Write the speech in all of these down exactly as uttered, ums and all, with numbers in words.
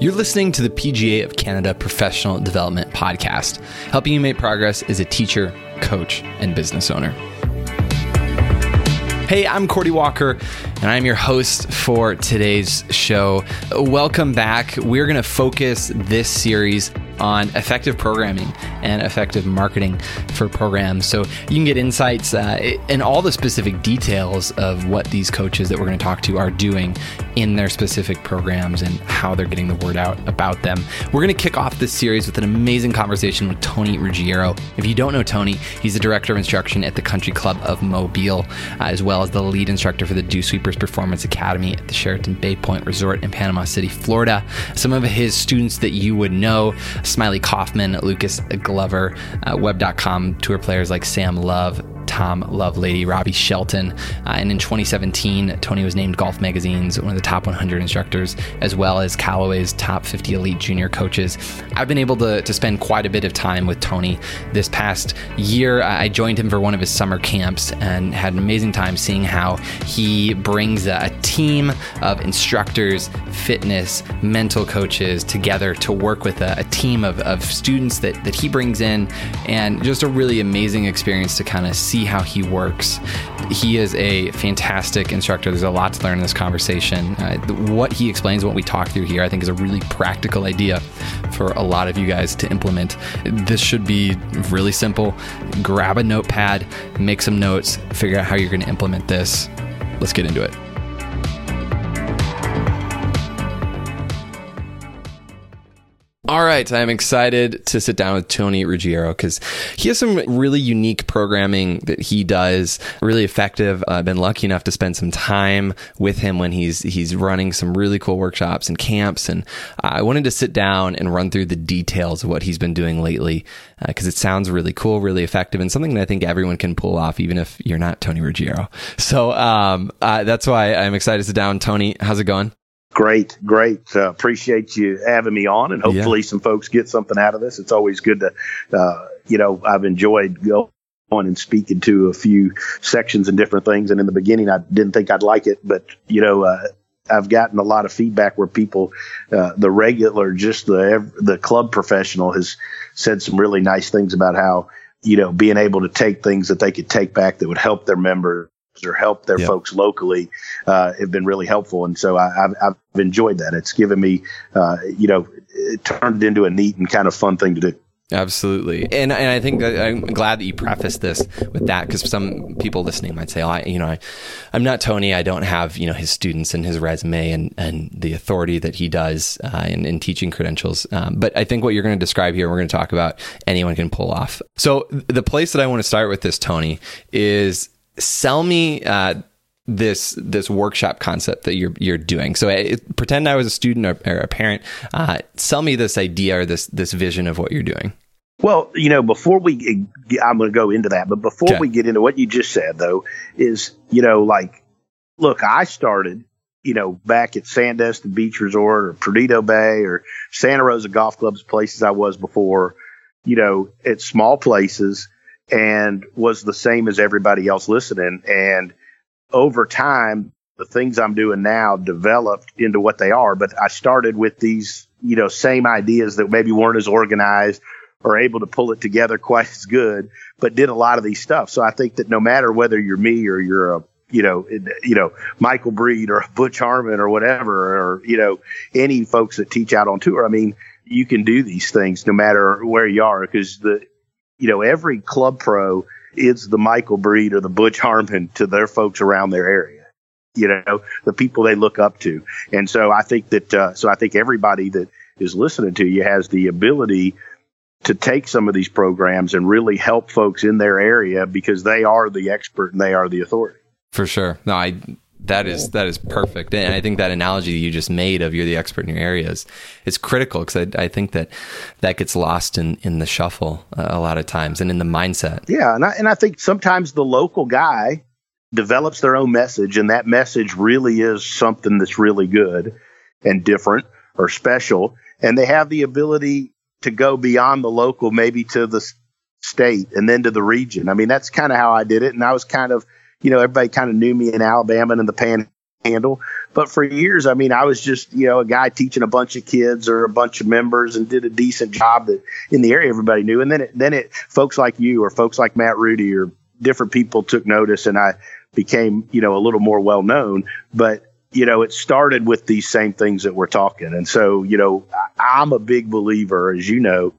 You're listening to the P G A of Canada Professional Development Podcast, helping you make progress as a teacher, coach, and business owner. Hey, I'm Cordy Walker, and I'm your host for today's show. Welcome back. We're going to focus this series on effective programming and effective marketing for programs. So you can get insights uh, and all the specific details of what these coaches that we're going to talk to are doing in their specific programs and how they're getting the word out about them. We're going to kick off this series with an amazing conversation with Tony Ruggiero. If you don't know Tony, he's the Director of Instruction at the Country Club of Mobile, uh, as well as the lead instructor for the Dew Sweepers Performance Academy at the Sheraton Bay Point Resort in Panama City, Florida. Some of his students that you would know: Smiley Kaufman, Lucas Glover, uh, web dot com tour players like Sam Love, Tom Lovelady, Robbie Shelton. Uh, and in twenty seventeen, Tony was named Golf Magazine's one of the top one hundred instructors, as well as Callaway's top fifty elite junior coaches. I've been able to, to spend quite a bit of time with Tony this past year. I joined him for one of his summer camps and had an amazing time seeing how he brings a, a team of instructors, fitness, mental coaches together to work with a, a team of, of students that, that he brings in, and just a really amazing experience to kind of see See how he works. He is a fantastic instructor. There's a lot to learn in this conversation. Uh, what he explains, what we talk through here, I think is a really practical idea for a lot of you guys to implement. This should be really simple. Grab a notepad, make some notes, figure out how you're going to implement this. Let's get into it. All right, I'm excited to sit down with Tony Ruggiero because he has some really unique programming that he does, really effective. I've been lucky enough to spend some time with him when he's he's running some really cool workshops and camps, and I wanted to sit down and run through the details of what he's been doing lately because uh, it sounds really cool, really effective, and something that I think everyone can pull off, even if you're not Tony Ruggiero. So um, uh, that's why I'm excited to sit down. Tony, how's it going? Great, great. Uh, appreciate you having me on, and hopefully yeah. some folks get something out of this. It's always good to, uh, you know, I've enjoyed going and speaking to a few sections and different things. And in the beginning, I didn't think I'd like it, but, you know, uh, I've gotten a lot of feedback where people, uh, the regular, just the the club professional has said some really nice things about how, you know, being able to take things that they could take back that would help their members or help their yep. folks locally uh, have been really helpful. And so I, I've, I've enjoyed that. It's given me, uh, you know, it turned into a neat and kind of fun thing to do. Absolutely. And and I think that I'm glad that you prefaced this with that, because some people listening might say, oh, I, you know, I, I'm not Tony. I don't have, you know, his students and his resume and, and the authority that he does uh, in, in teaching credentials. Um, but I think what you're going to describe here, we're going to talk about, anyone can pull off. So the place that I want to start with this, Tony, is sell me uh, this this workshop concept that you're you're doing. So I, pretend I was a student or, or a parent. Uh, sell me this idea or this this vision of what you're doing. Well, you know, before we, I'm going to go into that, but before okay. we get into what you just said, though, is, you know, like, look, I started, you know, back at Sandestin Beach Resort or Perdido Bay or Santa Rosa Golf Clubs, places I was before, you know, at small places, and was the same as everybody else listening. And over time, the things I'm doing now developed into what they are. But I started with these, you know, same ideas that maybe weren't as organized or able to pull it together quite as good, but did a lot of these stuff. So I think that no matter whether you're me or you're a, you know, you know, Michael Breed or Butch Harmon or whatever, or, you know, any folks that teach out on tour, I mean, you can do these things no matter where you are, because the, you know, every club pro is the Michael Breed or the Butch Harmon to their folks around their area, you know, the people they look up to. And so I think that uh, so I think everybody that is listening to you has the ability to take some of these programs and really help folks in their area, because they are the expert and they are the authority. For sure. No, I that is that is perfect. And I think that analogy you just made of you're the expert in your area is, is critical, because I, I think that that gets lost in, in the shuffle a lot of times and in the mindset. Yeah. And I, and I think sometimes the local guy develops their own message, and that message really is something that's really good and different or special. And they have the ability to go beyond the local, maybe to the state and then to the region. I mean, that's kind of how I did it. And I was kind of, you know, everybody kind of knew me in Alabama and in the Panhandle handle. But for years, I mean, I was just, you know, a guy teaching a bunch of kids or a bunch of members, and did a decent job that in the area everybody knew. And then it, then it folks like you or folks like Matt Rudy or different people took notice, and I became, you know, a little more well known. But, you know, it started with these same things that we're talking. And so, you know, I'm a big believer, as you know,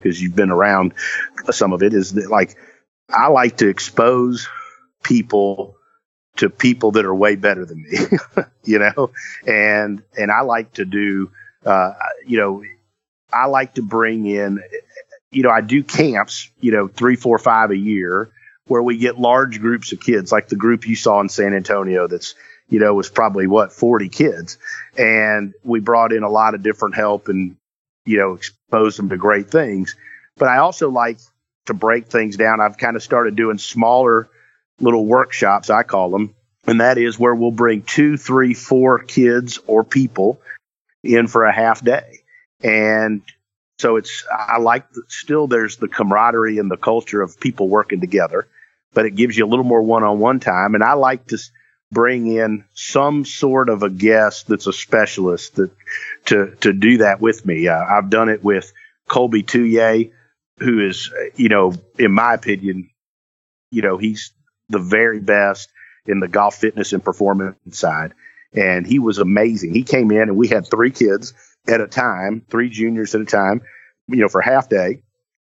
because you've been around some of it, is that, like, I like to expose people to people that are way better than me, you know, and, and I like to do, uh, you know, I like to bring in, you know, I do camps, you know, three, four, five a year, where we get large groups of kids, like the group you saw in San Antonio. That's, you know, was probably what, forty kids. And we brought in a lot of different help and, you know, exposed them to great things. But I also like to break things down. I've kind of started doing smaller little workshops, I call them. And that is where we'll bring two, three, four kids or people in for a half day. And so it's, I like that still there's the camaraderie and the culture of people working together, but it gives you a little more one-on-one time. And I like to bring in some sort of a guest that's a specialist that to, to do that with me. Uh, I've done it with Colby Tuyeh, who is, you know, in my opinion, you know, he's the very best in the golf fitness and performance side. And he was amazing. He came in and we had three kids at a time, three juniors at a time, you know, for half day.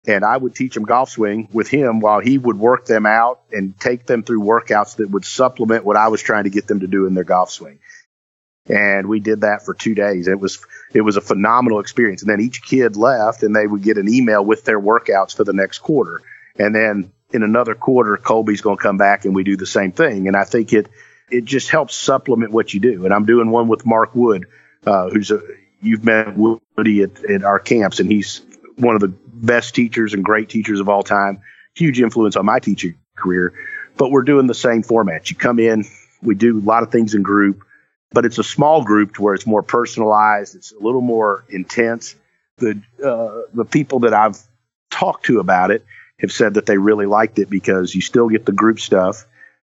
And I would teach them golf swing with him while he would work them out and take them through workouts that would supplement what I was trying to get them to do in their golf swing. And we did that for two days. It was, it was a phenomenal experience. And then each kid left and they would get an email with their workouts for the next quarter. And then in another quarter, Colby's going to come back and we do the same thing. And I think it, it just helps supplement what you do. And I'm doing one with Mark Wood, uh, who's a, you've met Woody at, at our camps, and he's one of the best teachers and great teachers of all time. Huge influence on my teaching career, but we're doing the same format. You come in, we do a lot of things in group, but it's a small group to where it's more personalized. It's a little more intense. The, uh, the people that I've talked to about it have said that they really liked it because you still get the group stuff,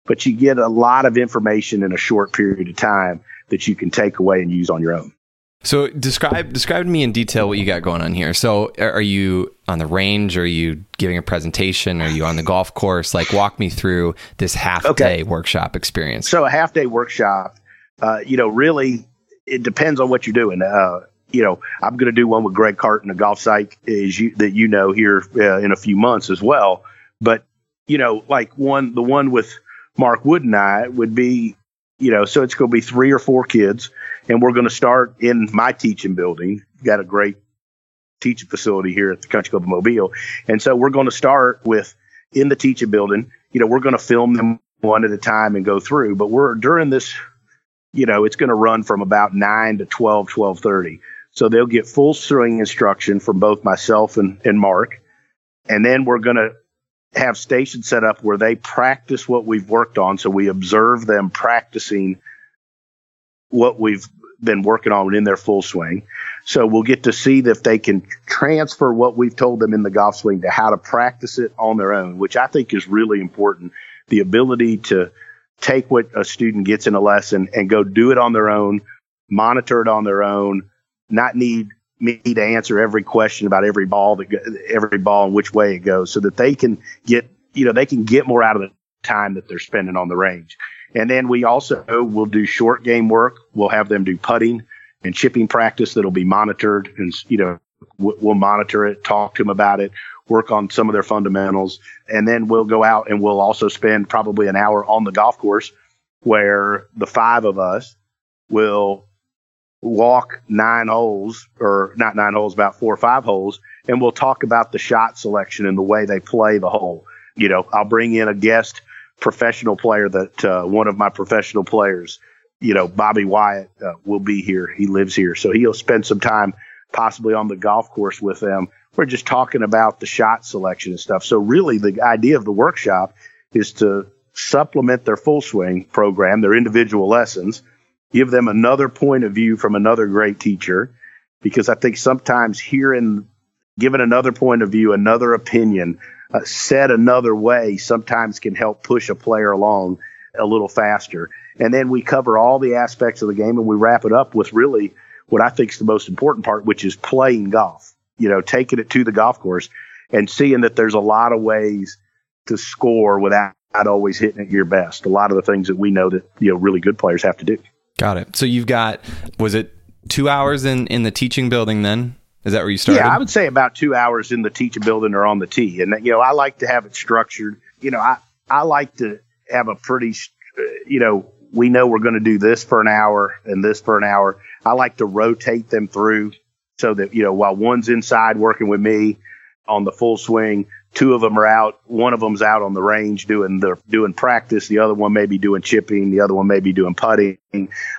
but you get a lot of information in a short period of time that you can take away and use on your own. So describe describe to me in detail what you got going on here. So are you on the range? Are you giving a presentation? Are you on the golf course? Like, walk me through this half-day okay. workshop experience. So a half-day workshop, uh, you know, really, it depends on what you're doing. Uh, you know, I'm going to do one with Greg Carton, a golf psych is you, that you know here uh, in a few months as well. But, you know, like one the one with Mark Wood and I would be, you know, so it's going to be three or four kids. And we're going to start in my teaching building. We've got a great teaching facility here at the Country Club of Mobile. And so we're going to start with in the teaching building. You know, we're going to film them one at a time and go through. But we're during this, you know, it's going to run from about nine to twelve, twelve thirty. So they'll get full swing instruction from both myself and, and Mark. And then we're going to have stations set up where they practice what we've worked on. So we observe them practicing what we've been working on in their full swing. So we'll get to see if they can transfer what we've told them in the golf swing to how to practice it on their own, which I think is really important. The ability to take what a student gets in a lesson and go do it on their own, monitor it on their own, not need me to answer every question about every ball, that every ball and which way it goes, so that they can get, you know, they can get more out of the time that they're spending on the range. And then we also will do short game work. We'll have them do putting and chipping practice that'll be monitored. And, you know, we'll monitor it, talk to them about it, work on some of their fundamentals. And then we'll go out and we'll also spend probably an hour on the golf course, where the five of us will walk nine holes or not nine holes, about four or five holes. And we'll talk about the shot selection and the way they play the hole. You know, I'll bring in a guest professional player that uh, one of my professional players, you know, Bobby Wyatt uh, will be here. He lives here. So he'll spend some time possibly on the golf course with them. We're just talking about the shot selection and stuff. So really the idea of the workshop is to supplement their full swing program, their individual lessons, give them another point of view from another great teacher, because I think sometimes hearing, given another point of view, another opinion, Uh, said another way, sometimes can help push a player along a little faster. And then we cover all the aspects of the game, and we wrap it up with really what I think is the most important part, which is playing golf, you know, taking it to the golf course and seeing that there's a lot of ways to score without always hitting at your best. A lot of the things that we know that, you know, really good players have to do. Got it. So you've got, was it two hours in, in the teaching building then? Is that where you started? Yeah, I would say about two hours in the teaching building or on the tee. And, you know, I like to have it structured. You know, I, I like to have a pretty, you know, we know we're going to do this for an hour and this for an hour. I like to rotate them through so that, you know, while one's inside working with me on the full swing, two of them are out. One of them's out on the range doing the doing practice. The other one may be doing chipping. The other one may be doing putting,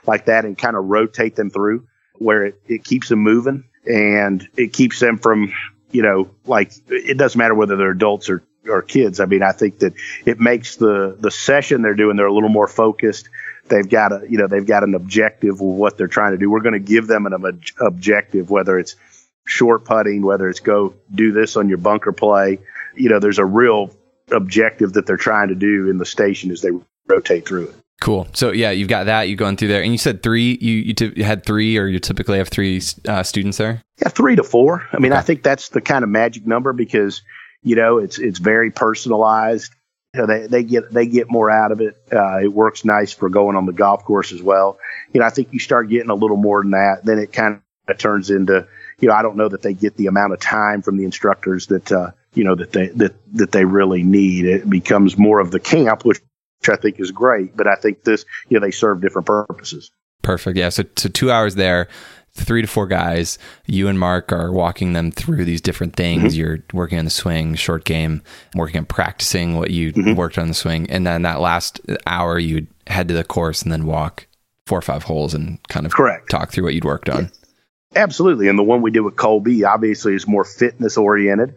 like that, and kind of rotate them through where it, it keeps them moving and it keeps them from, you know, like it doesn't matter whether they're adults or or kids. I mean, I think that it makes the, the session they're doing, they're a little more focused. They've got a, you know, they've got an objective of what they're trying to do. We're going to give them an ob- objective, whether it's short putting, whether it's go do this on your bunker play. You know, there's a real objective that they're trying to do in the station as they rotate through it. Cool. So yeah, you've got that, you're going through there, and you said three, you, you, t- you had three, or you typically have three uh, students there? Yeah, three to four. I mean, okay. I think that's the kind of magic number because, you know, it's it's very personalized. You know, they, they get they get more out of it. Uh, it works nice for going on the golf course as well. You know, I think you start getting a little more than that, then it kind of turns into, you know, I don't know that they get the amount of time from the instructors that, uh, you know, that they that that they really need. It becomes more of the camp, which, which I think is great. But I think this, you know, they serve different purposes. Perfect. Yeah. So, so two hours there. Three to four guys, you and Mark are walking them through these different things. Mm-hmm. You're working on the swing, short game, working on practicing what you mm-hmm. worked on the swing. And then that last hour, you'd head to the course and then walk four or five holes and kind of Correct. Talk through what you'd worked on. Yeah. Absolutely. And the one we did with Colby, obviously, is more fitness oriented.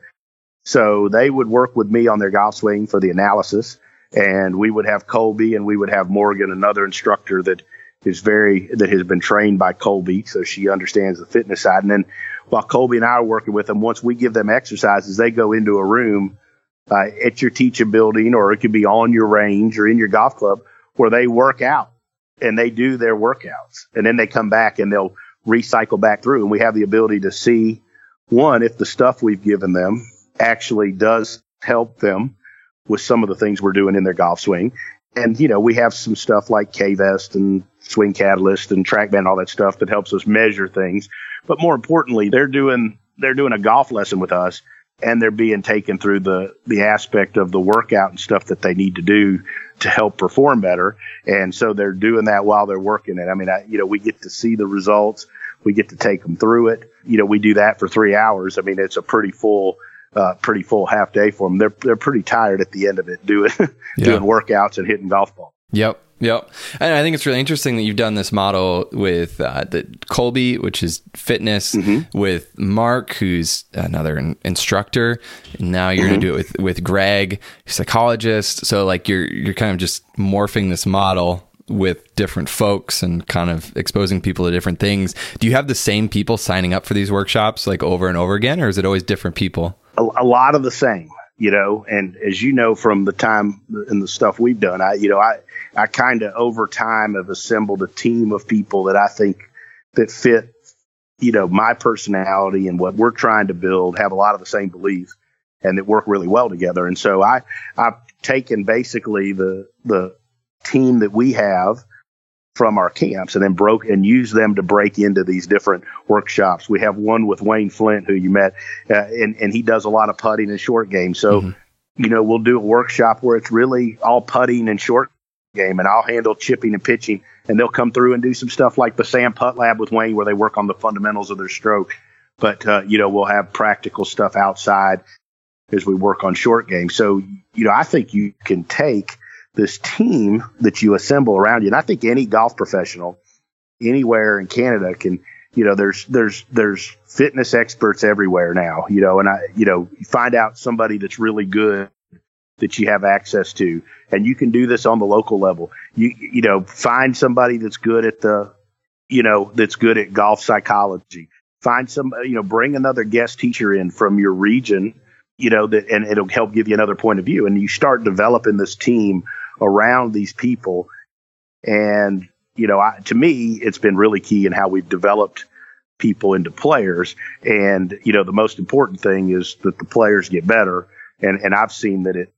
So they would work with me on their golf swing for the analysis. And we would have Colby and we would have Morgan, another instructor that is very that has been trained by Colby, so she understands the fitness side. And then while Colby and I are working with them, once we give them exercises, they go into a room uh, at your teaching building, or it could be on your range or in your golf club, where they work out and they do their workouts. And then they come back and they'll recycle back through. And we have the ability to see, one, if the stuff we've given them actually does help them with some of the things we're doing in their golf swing. And, you know, we have some stuff like K-Vest and Swing Catalyst and Trackman, all that stuff that helps us measure things. But more importantly, they're doing they're doing a golf lesson with us, and they're being taken through the, the aspect of the workout and stuff that they need to do to help perform better. And so they're doing that while they're working it. I mean, I, you know, we get to see the results. We get to take them through it. You know, we do that for three hours. I mean, it's a pretty full Uh, pretty full half day for them. They're they're pretty tired at the end of it doing yeah. doing workouts and hitting golf balls. Yep, yep. And I think it's really interesting that you've done this model with uh, the Colby, which is fitness, mm-hmm. with Mark, who's another in- instructor. And now you're mm-hmm. going to do it with with Greg, psychologist. So like you're you're kind of just morphing this model with different folks and kind of exposing people to different things. Do you have the same people signing up for these workshops like over and over again, or is it always different people? A, a lot of the same, you know, and as you know, from the time and the stuff we've done, I, you know, I, I kind of over time have assembled a team of people that I think that fit, you know, my personality and what we're trying to build, have a lot of the same beliefs and that work really well together. And so I, I've taken basically the, the, team that we have from our camps and then broke and used them to break into these different workshops. We have one with Wayne Flint, who you met, uh, and, and he does a lot of putting and short game. So, mm-hmm. you know, we'll do a workshop where it's really all putting and short game, and I'll handle chipping and pitching, and they'll come through and do some stuff like the Sam Putt Lab with Wayne, where they work on the fundamentals of their stroke. But, uh, you know, we'll have practical stuff outside as we work on short game. So, you know, I think you can take this team that you assemble around you. And I think any golf professional anywhere in Canada can, you know, there's, there's, there's fitness experts everywhere now, you know, and I, you know, you find out somebody that's really good that you have access to, and you can do this on the local level. You, you know, find somebody that's good at the, you know, that's good at golf psychology, find some, you know, bring another guest teacher in from your region, you know, that, and it'll help give you another point of view. And you start developing this team around these people. And, you know, I, to me, it's been really key in how we've developed people into players. And, you know, the most important thing is that the players get better. And, and I've seen that it,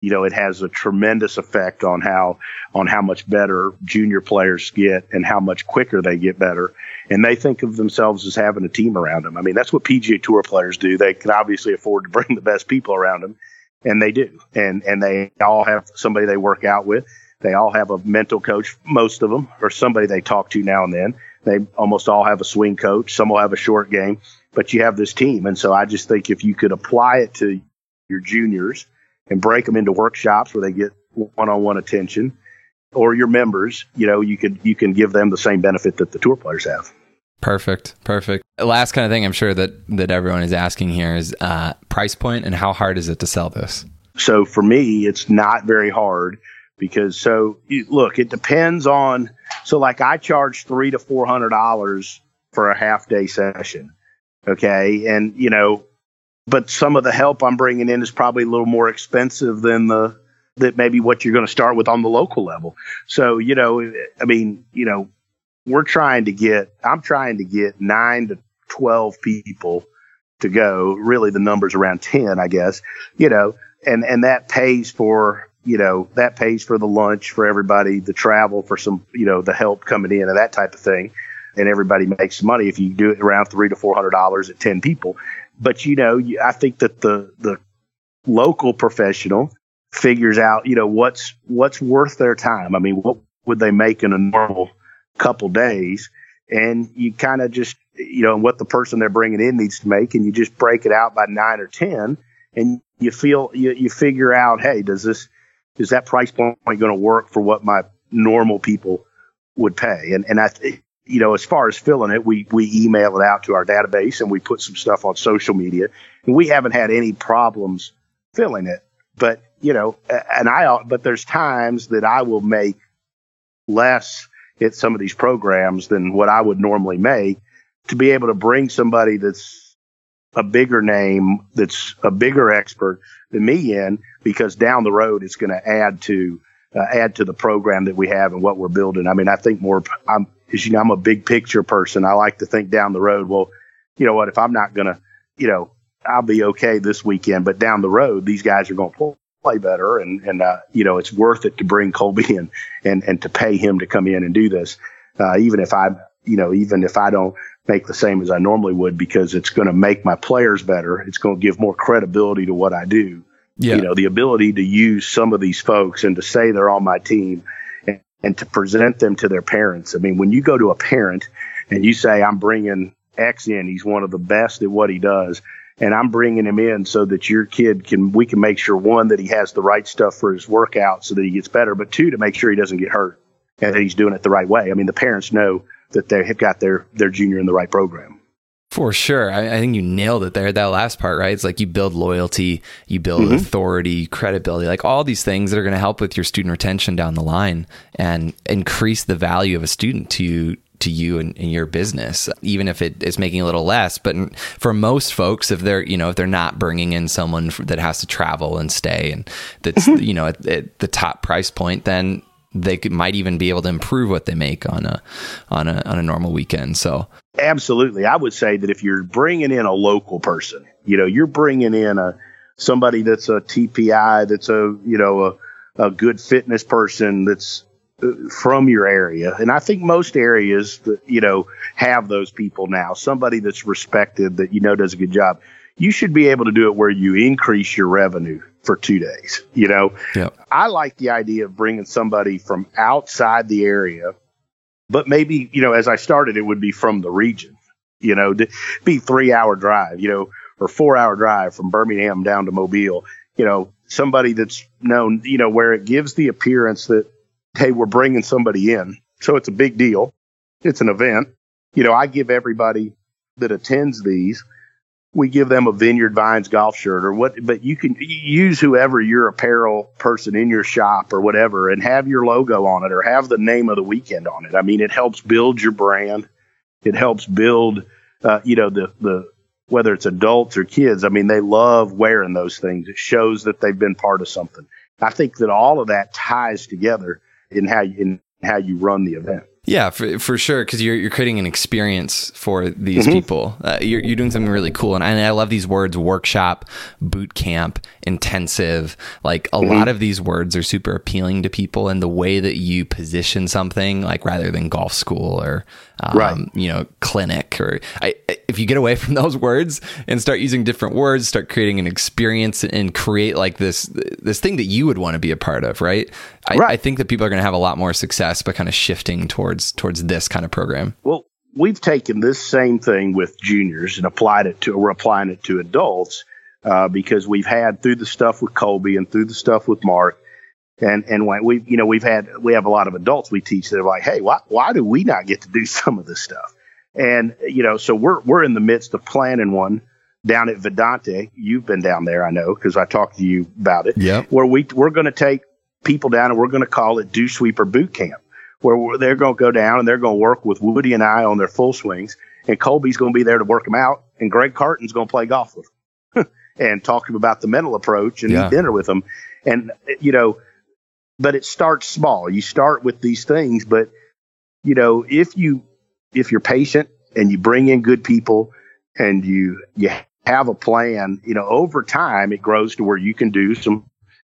you know, it has a tremendous effect on how, on how much better junior players get and how much quicker they get better. And they think of themselves as having a team around them. I mean, that's what P G A Tour players do. They can obviously afford to bring the best people around them, and they do. And, and they all have somebody they work out with. They all have a mental coach, most of them, or somebody they talk to now and then. They almost all have a swing coach. Some will have a short game, but you have this team. And so I just think if you could apply it to your juniors and break them into workshops where they get one-on-one attention, or your members, you know, you could, you can give them the same benefit that the tour players have. Perfect. Perfect. Last kind of thing I'm sure that, that everyone is asking here is uh, price point and how hard is it to sell this? So for me, it's not very hard because so look, it depends on, so like I charge three to four hundred dollars for a half day session. Okay. And you know, but some of the help I'm bringing in is probably a little more expensive than the, that maybe what you're going to start with on the local level. So, you know, I mean, you know, we're trying to get, I'm trying to get nine to twelve people to go, really the number's around ten, I guess, you know, and, and that pays for, you know, that pays for the lunch for everybody, the travel for some, you know, the help coming in and that type of thing. And everybody makes money if you do it around three to four hundred dollars at ten people. But, you know, I think that the the local professional figures out, you know, what's what's worth their time. I mean, what would they make in a normal couple days? And you kind of just, you know, what the person they're bringing in needs to make, and you just break it out by nine or ten, and you feel you, you figure out, hey, does this is that price point going to work for what my normal people would pay? And and I. Th- You know, as far as filling it, we, we email it out to our database and we put some stuff on social media, and we haven't had any problems filling it. But, you know, and I, but there's times that I will make less at some of these programs than what I would normally make to be able to bring somebody that's a bigger name, that's a bigger expert than me in, because down the road, it's going to add to, uh, add to the program that we have and what we're building. I mean, I think more, I'm, is, you know, I'm a big picture person. I like to think down the road, well, you know what, if I'm not going to, you know, I'll be okay this weekend, but down the road, these guys are going to play better. And, and, uh, you know, it's worth it to bring Colby in and, and to pay him to come in and do this. Uh, even if I, you know, even if I don't make the same as I normally would, because it's going to make my players better. It's going to give more credibility to what I do. Yeah. You know, the ability to use some of these folks and to say they're on my team and to present them to their parents. I mean, when you go to a parent and you say, I'm bringing X in, he's one of the best at what he does, and I'm bringing him in so that your kid can, we can make sure, one, that he has the right stuff for his workout so that he gets better, but two, to make sure he doesn't get hurt and that he's doing it the right way. I mean, the parents know that they have got their, their junior in the right program. For sure. I, I think you nailed it there. That last part, right? It's like you build loyalty, you build mm-hmm. authority, credibility, like all these things that are going to help with your student retention down the line and increase the value of a student to to you and, and your business, even if it is making a little less. But for most folks, if they're, you know, if they're not bringing in someone that has to travel and stay and that's, mm-hmm. you know, at, at the top price point, then they could, might even be able to improve what they make on a, on a, on a normal weekend. So absolutely. I would say that if you're bringing in a local person, you know, you're bringing in a, somebody that's a T P I, that's a, you know, a, a good fitness person that's from your area. And I think most areas that, you know, have those people now, somebody that's respected that, you know, does a good job. You should be able to do it where you increase your revenue for two days. You know, yep. I like the idea of bringing somebody from outside the area, but maybe, you know, as I started, it would be from the region, you know, be three hour drive, you know, or four hour drive from Birmingham down to Mobile, you know, somebody that's known, you know, where it gives the appearance that, hey, we're bringing somebody in. So it's a big deal. It's an event. You know, I give everybody that attends these, we give them a Vineyard Vines golf shirt or what, but you can use whoever your apparel person in your shop or whatever and have your logo on it or have the name of the weekend on it. I mean, it helps build your brand. It helps build, uh, you know, the, the, whether it's adults or kids. I mean, they love wearing those things. It shows that they've been part of something. I think that all of that ties together in how you, in how you run the event. Yeah, for, for sure. Because you're you're creating an experience for these mm-hmm. people. Uh, you're you're doing something really cool, and I, and I love these words: workshop, boot camp, intensive. Like a mm-hmm. lot of these words are super appealing to people, and the way that you position something, like rather than golf school or um, right. you know clinic, or I, if you get away from those words and start using different words, start creating an experience and create like this this thing that you would want to be a part of, right? I, right. I think that people are going to have a lot more success by kind of shifting towards. towards this kind of program. Well, we've taken this same thing with juniors and applied it to, we're applying it to adults uh, because we've had through the stuff with Colby and through the stuff with Mark and, and when we, you know, we've had, we have a lot of adults we teach that are like, hey, why, why do we not get to do some of this stuff? And, you know, so we're, we're in the midst of planning one down at Vedante. You've been down there, I know, because I talked to you about it. Yeah. Where we, we're going to take people down and we're going to call it Dew Sweeper Boot Camp, where they're going to go down and they're going to work with Woody and I on their full swings, and Colby's going to be there to work them out, and Greg Carton's going to play golf with them and talk to them about the mental approach and yeah. eat dinner with them. And, you know, but it starts small. You start with these things, but, you know, if, you, if you're patient and you bring in good people and you you have a plan, you know, over time it grows to where you can do some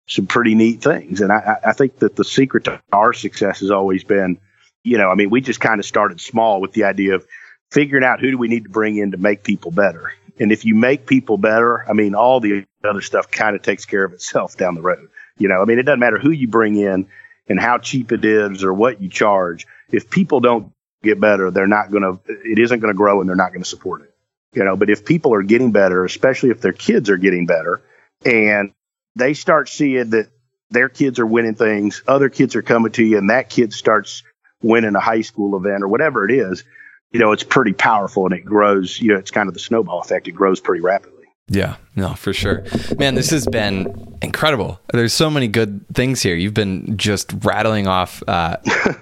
some pretty neat things. And I, I think that the secret to our success has always been, you know, I mean, we just kind of started small with the idea of figuring out who do we need to bring in to make people better. And if you make people better, I mean, all the other stuff kind of takes care of itself down the road. You know, I mean, it doesn't matter who you bring in and how cheap it is or what you charge. If people don't get better, they're not going to, it isn't going to grow and they're not going to support it. You know, but if people are getting better, especially if their kids are getting better and they start seeing that their kids are winning things, other kids are coming to you, and that kid starts winning a high school event or whatever it is, you know, it's pretty powerful and it grows, you know, it's kind of the snowball effect. It grows pretty rapidly. Yeah, no, for sure. Man, this has been incredible. There's so many good things here. You've been just rattling off, uh,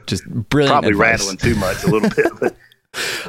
just brilliant Probably advice. Rattling too much a little bit, but.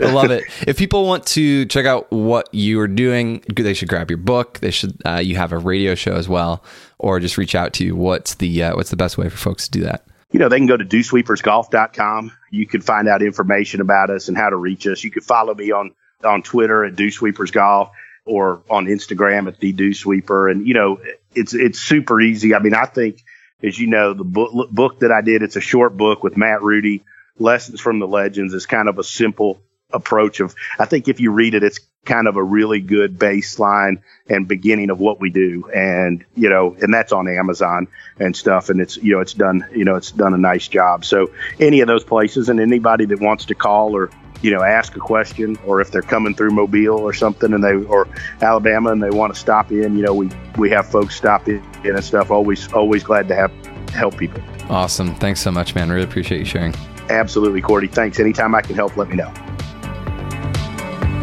I love it. If people want to check out what you are doing, they should grab your book. They should. Uh, you have a radio show as well, or just reach out to you. What's the uh, What's the best way for folks to do that? You know, they can go to dew sweepers golf dot com. You can find out information about us and how to reach us. You can follow me on on Twitter at dew sweepers golf or on Instagram at the Dew Sweeper. And you know, it's it's super easy. I mean, I think as you know, the book book that I did, it's a short book with Matt Rudy. Lessons from the Legends is kind of a simple approach of, I think if you read it, it's kind of a really good baseline and beginning of what we do. And, you know, and that's on Amazon and stuff. And it's, you know, it's done, you know, it's done a nice job. So any of those places and anybody that wants to call or, you know, ask a question, or if they're coming through Mobile or something and they, or Alabama and they want to stop in, you know, we, we have folks stop in and stuff. Always, always glad to have, help people. Awesome. Thanks so much, man. Really appreciate you sharing. Absolutely, Cordy. Thanks. Anytime I can help, let me know.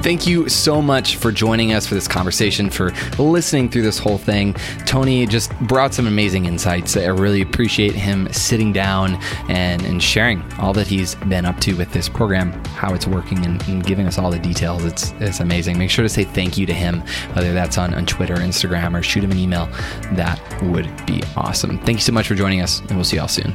Thank you so much for joining us for this conversation, for listening through this whole thing. Tony just brought some amazing insights. I really appreciate him sitting down and, and sharing all that he's been up to with this program, how it's working, and, and giving us all the details. It's it's amazing. Make sure to say thank you to him, whether that's on, on Twitter, Instagram, or shoot him an email. That would be awesome. Thank you so much for joining us, and we'll see y'all soon.